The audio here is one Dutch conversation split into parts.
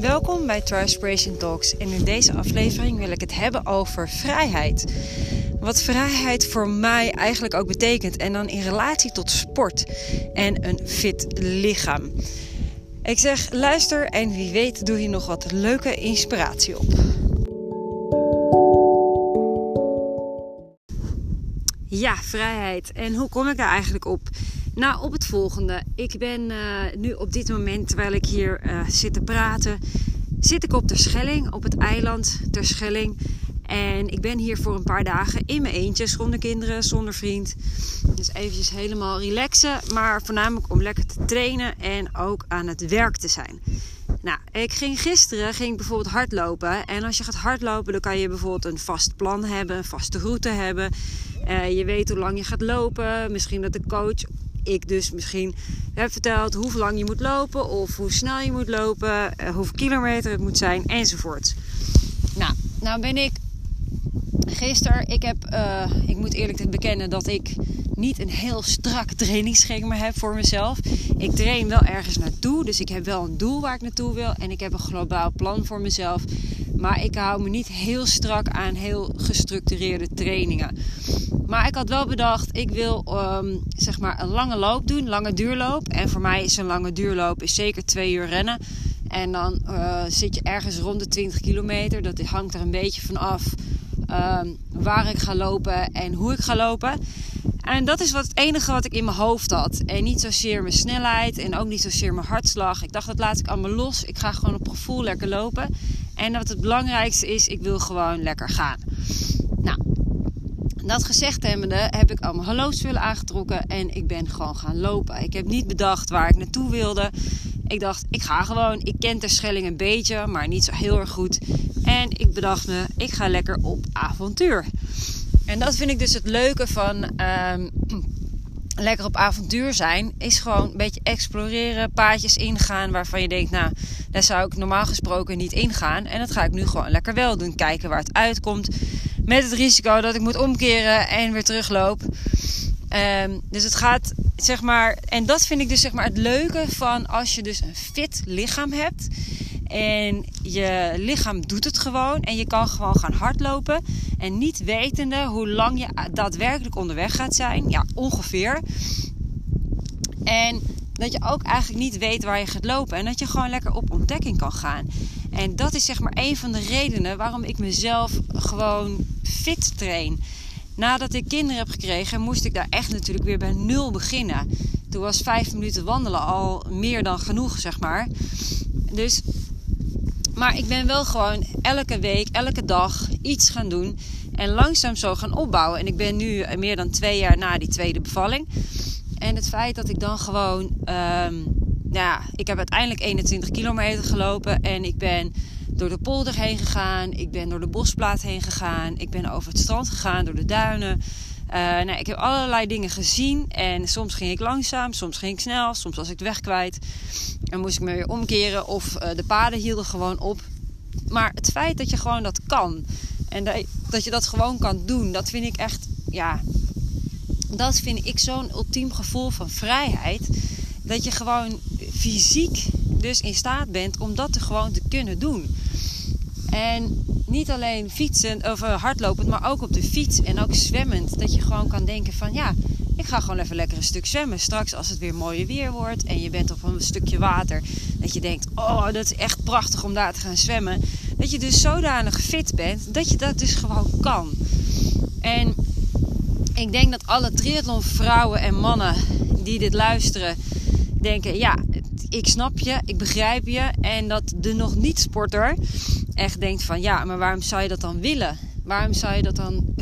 Welkom bij Tripspiration Talks en in deze aflevering wil ik het hebben over vrijheid. Wat vrijheid voor mij eigenlijk ook betekent en dan in relatie tot sport en een fit lichaam. Ik zeg luister en wie weet doe je nog wat leuke inspiratie op. Ja, vrijheid. En hoe kom ik daar eigenlijk op? Nou, op het volgende. Ik ben nu op dit moment, terwijl ik hier zit te praten, zit ik op Terschelling, op het eiland Terschelling. En ik ben hier voor een paar dagen in mijn eentje, zonder kinderen, zonder vriend. Dus eventjes helemaal relaxen, maar voornamelijk om lekker te trainen en ook aan het werk te zijn. Nou, ik ging gisteren bijvoorbeeld hardlopen. En als je gaat hardlopen, dan kan je bijvoorbeeld een vast plan hebben, een vaste route hebben. Je weet hoe lang je gaat lopen. Misschien dat de coach, ik dus misschien, heb verteld hoe lang je moet lopen of hoe snel je moet lopen, hoeveel kilometer het moet zijn enzovoort. Nou ben ik gisteren, ik moet eerlijk bekennen dat ik niet een heel strak trainingsschema heb voor mezelf. Ik train wel ergens naartoe, dus ik heb wel een doel waar ik naartoe wil en ik heb een globaal plan voor mezelf. Maar ik hou me niet heel strak aan heel gestructureerde trainingen. Maar ik had wel bedacht, ik wil een lange loop doen, lange duurloop. En voor mij is een lange duurloop is zeker 2 uur rennen. En dan zit je ergens rond de 20 kilometer. Dat hangt er een beetje van af waar ik ga lopen en hoe ik ga lopen. En dat is het enige wat ik in mijn hoofd had. En niet zozeer mijn snelheid en ook niet zozeer mijn hartslag. Ik dacht, dat laat ik allemaal los. Ik ga gewoon op gevoel lekker lopen. En wat het belangrijkste is, ik wil gewoon lekker gaan. Nou, dat gezegd hebbende heb ik al mijn hallospullen aangetrokken en ik ben gewoon gaan lopen. Ik heb niet bedacht waar ik naartoe wilde. Ik dacht, ik ga gewoon. Ik ken Terschelling een beetje, maar niet zo heel erg goed. En ik bedacht me, ik ga lekker op avontuur. En dat vind ik dus het leuke van lekker op avontuur zijn. Is gewoon een beetje exploreren, paadjes ingaan waarvan je denkt, nou, daar zou ik normaal gesproken niet ingaan. En dat ga ik nu gewoon lekker wel doen. Kijken waar het uitkomt. Met het risico dat ik moet omkeren en weer terugloop. Dus het gaat, zeg maar, en dat vind ik dus zeg maar het leuke van als je dus een fit lichaam hebt. En je lichaam doet het gewoon. En je kan gewoon gaan hardlopen. En niet wetende hoe lang je daadwerkelijk onderweg gaat zijn. Ja, ongeveer. En dat je ook eigenlijk niet weet waar je gaat lopen. En dat je gewoon lekker op ontdekking kan gaan. En dat is zeg maar een van de redenen waarom ik mezelf gewoon fit train. Nadat ik kinderen heb gekregen, moest ik daar echt natuurlijk weer bij nul beginnen. Toen was 5 minuten wandelen al meer dan genoeg, zeg maar. Dus, maar ik ben wel gewoon elke week, elke dag iets gaan doen. En langzaam zo gaan opbouwen. En ik ben nu meer dan 2 jaar na die tweede bevalling. En het feit dat ik dan gewoon... ik heb uiteindelijk 21 kilometer gelopen. En ik ben door de polder heen gegaan. Ik ben door de bosplaat heen gegaan. Ik ben over het strand gegaan, door de duinen. Ik heb allerlei dingen gezien. En soms ging ik langzaam, soms ging ik snel. Soms was ik de weg kwijt. En moest ik me weer omkeren. Of de paden hielden gewoon op. Maar het feit dat je gewoon dat kan. En dat je dat gewoon kan doen. Dat vind ik echt... Ja, dat vind ik zo'n ultiem gevoel van vrijheid. Dat je gewoon fysiek dus in staat bent om dat gewoon te kunnen doen. En niet alleen fietsen of hardlopend, maar ook op de fiets en ook zwemmend. Dat je gewoon kan denken van ja, ik ga gewoon even lekker een stuk zwemmen. Straks als het weer mooie weer wordt en je bent op een stukje water. Dat je denkt, oh dat is echt prachtig om daar te gaan zwemmen. Dat je dus zodanig fit bent dat je dat dus gewoon kan. En ik denk dat alle triathlonvrouwen en mannen die dit luisteren denken, ja, ik snap je, ik begrijp je. En dat de nog niet sporter echt denkt van, ja, maar waarom zou je dat dan willen? Waarom zou je dat dan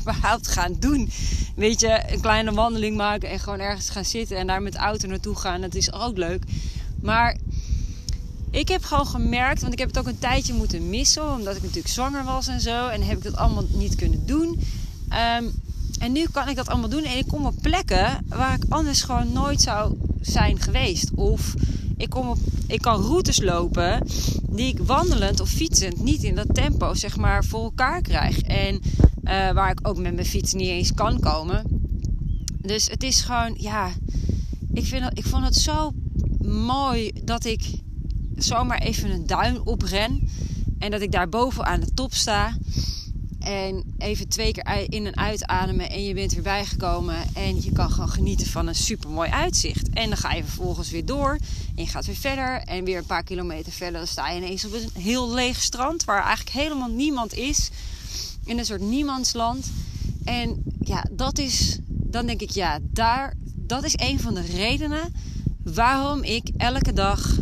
überhaupt gaan doen? Weet je, een kleine wandeling maken en gewoon ergens gaan zitten en daar met de auto naartoe gaan, dat is ook leuk. Maar ik heb gewoon gemerkt, want ik heb het ook een tijdje moeten missen, omdat ik natuurlijk zwanger was en zo. En heb ik dat allemaal niet kunnen doen. En nu kan ik dat allemaal doen en ik kom op plekken waar ik anders gewoon nooit zou zijn geweest. Of ik kan routes lopen die ik wandelend of fietsend niet in dat tempo zeg maar voor elkaar krijg. En waar ik ook met mijn fiets niet eens kan komen. Dus het is gewoon, ja, ik vond het zo mooi dat ik zomaar even een duin opren. En dat ik daar boven aan de top sta. En even 2 keer in en uitademen. En je bent weer bijgekomen. En je kan gewoon genieten van een supermooi uitzicht. En dan ga je vervolgens weer door. En je gaat weer verder. En weer een paar kilometer verder. Dan sta je ineens op een heel leeg strand. Waar eigenlijk helemaal niemand is. In een soort niemandsland. En ja, dat is... Dan denk ik, ja, dat is een van de redenen waarom ik elke dag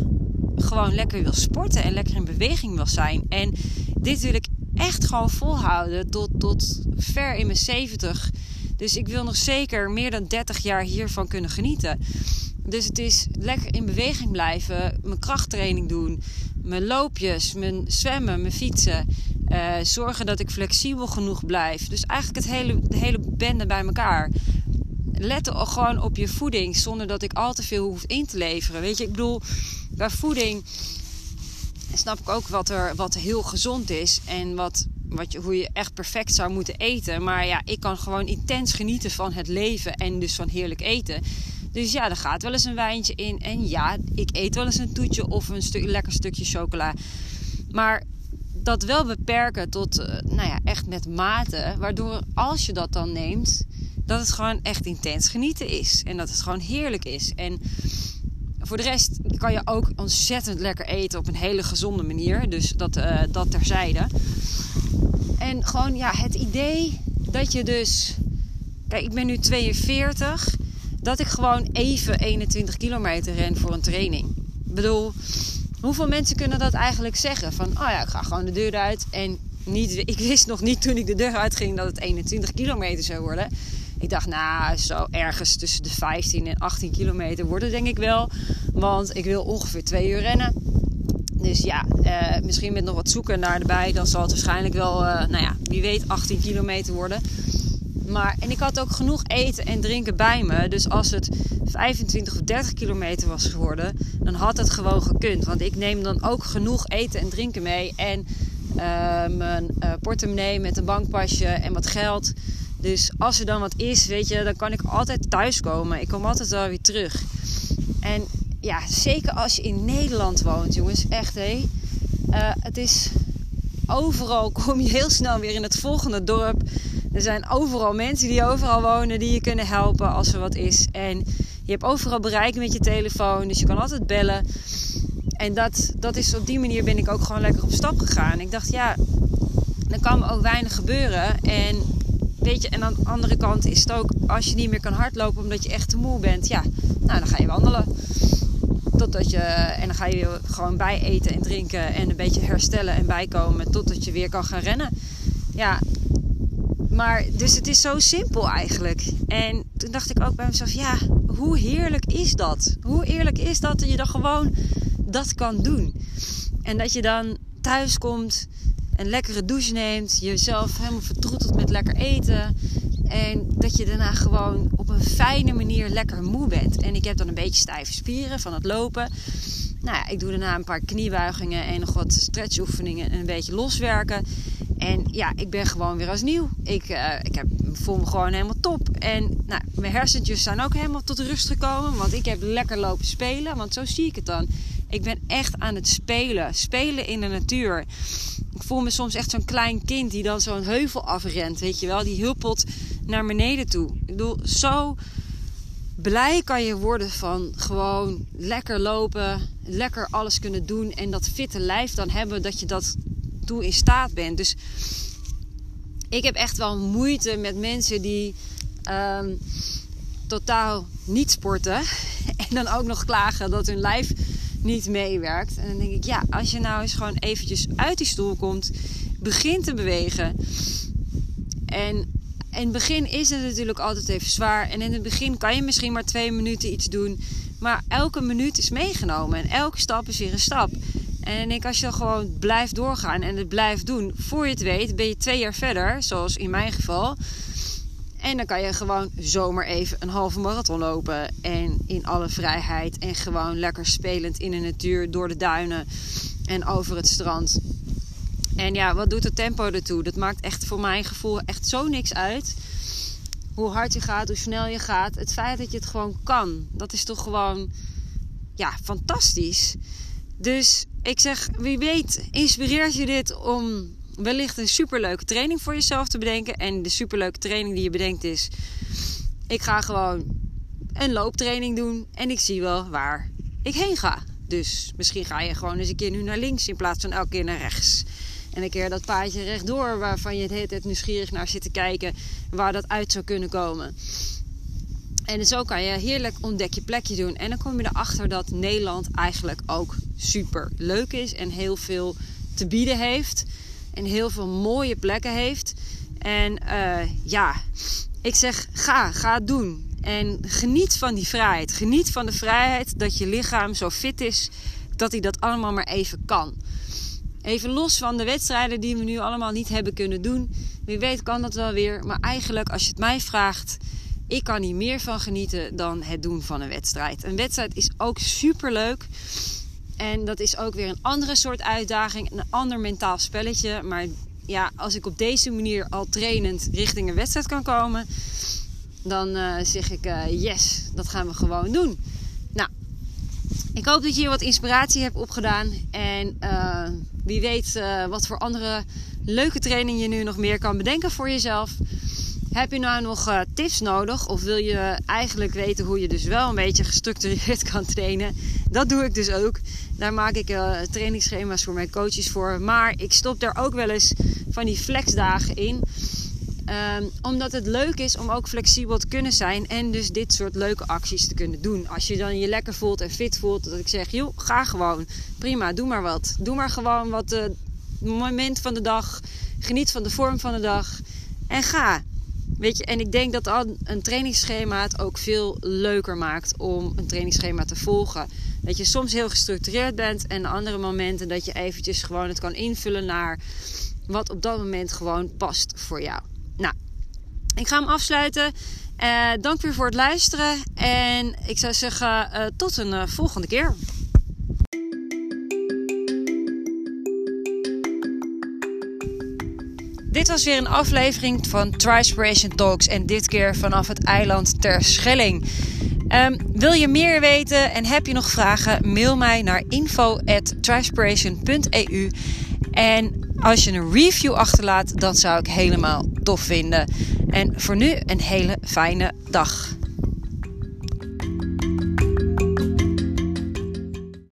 gewoon lekker wil sporten en lekker in beweging wil zijn. En dit wil ik echt gewoon volhouden tot ver in mijn 70. Dus ik wil nog zeker meer dan 30 jaar hiervan kunnen genieten. Dus het is lekker in beweging blijven, mijn krachttraining doen, mijn loopjes, mijn zwemmen, mijn fietsen. Zorgen dat ik flexibel genoeg blijf. Dus eigenlijk de hele bende bij elkaar. Let gewoon op je voeding. Zonder dat ik al te veel hoef in te leveren. Weet je, ik bedoel, bij voeding snap ik ook wat heel gezond is. En hoe je echt perfect zou moeten eten. Maar ja, ik kan gewoon intens genieten van het leven. En dus van heerlijk eten. Dus ja, er gaat wel eens een wijntje in. En ja, ik eet wel eens een toetje of een lekker stukje chocola. Maar... dat wel beperken tot, nou ja, echt met mate. Waardoor als je dat dan neemt, dat het gewoon echt intens genieten is. En dat het gewoon heerlijk is. En voor de rest kan je ook ontzettend lekker eten op een hele gezonde manier. Dus dat terzijde. En gewoon, ja, het idee dat je dus... Kijk, ik ben nu 42. Dat ik gewoon even 21 kilometer ren voor een training. Ik bedoel... hoeveel mensen kunnen dat eigenlijk zeggen? Van, oh ja, ik ga gewoon de deur uit. En ik wist nog niet toen ik de deur uitging dat het 21 kilometer zou worden. Ik dacht, nou, zo ergens tussen de 15 en 18 kilometer worden denk ik wel. Want ik wil ongeveer 2 uur rennen. Dus ja, misschien met nog wat zoeken naar erbij. Dan zal het waarschijnlijk wel, nou ja, wie weet, 18 kilometer worden. Maar, en ik had ook genoeg eten en drinken bij me. Dus als het 25 of 30 kilometer was geworden, dan had het gewoon gekund. Want ik neem dan ook genoeg eten en drinken mee. En mijn portemonnee met een bankpasje en wat geld. Dus als er dan wat is, weet je, dan kan ik altijd thuiskomen. Ik kom altijd wel weer terug. En ja, zeker als je in Nederland woont, jongens. Echt, hé. Het is... Overal kom je heel snel weer in het volgende dorp. Er zijn overal mensen die overal wonen, die je kunnen helpen als er wat is. En je hebt overal bereik met je telefoon, dus je kan altijd bellen. En dat is op die manier ben ik ook gewoon lekker op stap gegaan. Ik dacht, ja, dan kan me ook weinig gebeuren. En weet je, en aan de andere kant is het ook, als je niet meer kan hardlopen omdat je echt te moe bent, ja, nou dan ga je wandelen. En dan ga je gewoon bij eten en drinken en een beetje herstellen en bijkomen totdat je weer kan gaan rennen. Ja, maar dus het is zo simpel eigenlijk. En toen dacht ik ook bij mezelf, ja, hoe heerlijk is dat? Hoe eerlijk is dat je dan gewoon dat kan doen? En dat je dan thuis komt, een lekkere douche neemt, jezelf helemaal vertroetelt met lekker eten... En dat je daarna gewoon op een fijne manier lekker moe bent. En ik heb dan een beetje stijve spieren van het lopen. Nou ja, ik doe daarna een paar kniebuigingen en nog wat stretchoefeningen en een beetje loswerken. En ja, ik ben gewoon weer als nieuw. Ik voel me gewoon helemaal top. En nou, mijn hersentjes zijn ook helemaal tot rust gekomen. Want ik heb lekker lopen spelen. Want zo zie ik het dan. Ik ben echt aan het spelen. Spelen in de natuur. Ik voel me soms echt zo'n klein kind die dan zo'n heuvel afrent. Weet je wel, die hulpelt naar beneden toe. Ik bedoel, zo blij kan je worden van gewoon lekker lopen. Lekker alles kunnen doen. En dat fitte lijf dan hebben dat je dat... toe in staat bent. Dus ik heb echt wel moeite met mensen die totaal niet sporten en dan ook nog klagen dat hun lijf niet meewerkt. En dan denk ik, ja, als je nou eens gewoon eventjes uit die stoel komt, begint te bewegen. En in het begin is het natuurlijk altijd even zwaar en in het begin kan je misschien maar 2 minuten iets doen, maar elke minuut is meegenomen en elke stap is weer een stap. En ik, als je dan gewoon blijft doorgaan en het blijft doen, voor je het weet ben je 2 jaar verder, zoals in mijn geval. En dan kan je gewoon zomaar even een halve marathon lopen. En in alle vrijheid en gewoon lekker spelend in de natuur, door de duinen en over het strand. En ja, wat doet het tempo ertoe? Dat maakt echt voor mijn gevoel echt zo niks uit. Hoe hard je gaat, hoe snel je gaat. Het feit dat je het gewoon kan, dat is toch gewoon, ja, fantastisch. Dus ik zeg, wie weet inspireert je dit om wellicht een superleuke training voor jezelf te bedenken. En de superleuke training die je bedenkt is, ik ga gewoon een looptraining doen en ik zie wel waar ik heen ga. Dus misschien ga je gewoon eens een keer nu naar links in plaats van elke keer naar rechts. En een keer dat paadje rechtdoor waarvan je het hele tijd nieuwsgierig naar zit te kijken waar dat uit zou kunnen komen. En zo kan je heerlijk ontdek je plekje doen. En dan kom je erachter dat Nederland eigenlijk ook super leuk is. En heel veel te bieden heeft. En heel veel mooie plekken heeft. En ik zeg ga het doen. En geniet van die vrijheid. Geniet van de vrijheid dat je lichaam zo fit is dat hij dat allemaal maar even kan. Even los van de wedstrijden die we nu allemaal niet hebben kunnen doen. Wie weet kan dat wel weer. Maar eigenlijk als je het mij vraagt, ik kan hier meer van genieten dan het doen van een wedstrijd. Een wedstrijd is ook superleuk. En dat is ook weer een andere soort uitdaging. Een ander mentaal spelletje. Maar ja, als ik op deze manier al trainend richting een wedstrijd kan komen, dan zeg ik yes, dat gaan we gewoon doen. Nou, ik hoop dat je hier wat inspiratie hebt opgedaan. En wie weet wat voor andere leuke training je nu nog meer kan bedenken voor jezelf. Heb je nou nog tips nodig of wil je eigenlijk weten hoe je dus wel een beetje gestructureerd kan trainen? Dat doe ik dus ook. Daar maak ik trainingsschema's voor mijn coaches voor. Maar ik stop daar ook wel eens van die flexdagen in. Omdat het leuk is om ook flexibel te kunnen zijn en dus dit soort leuke acties te kunnen doen. Als je dan je lekker voelt en fit voelt, dat ik zeg, joh, ga gewoon. Prima, doe maar wat. Doe maar gewoon wat moment van de dag. Geniet van de vorm van de dag. En ga. Weet je, en ik denk dat een trainingsschema het ook veel leuker maakt om een trainingsschema te volgen. Dat je soms heel gestructureerd bent en andere momenten dat je eventjes gewoon het kan invullen naar wat op dat moment gewoon past voor jou. Nou, ik ga hem afsluiten. Dank weer voor het luisteren. En ik zou zeggen tot een volgende keer. Dit was weer een aflevering van Tripspiration Talks en dit keer vanaf het eiland Terschelling. Wil je meer weten en heb je nog vragen? Mail mij naar info@tripspiration.eu. En als je een review achterlaat, dat zou ik helemaal tof vinden. En voor nu een hele fijne dag.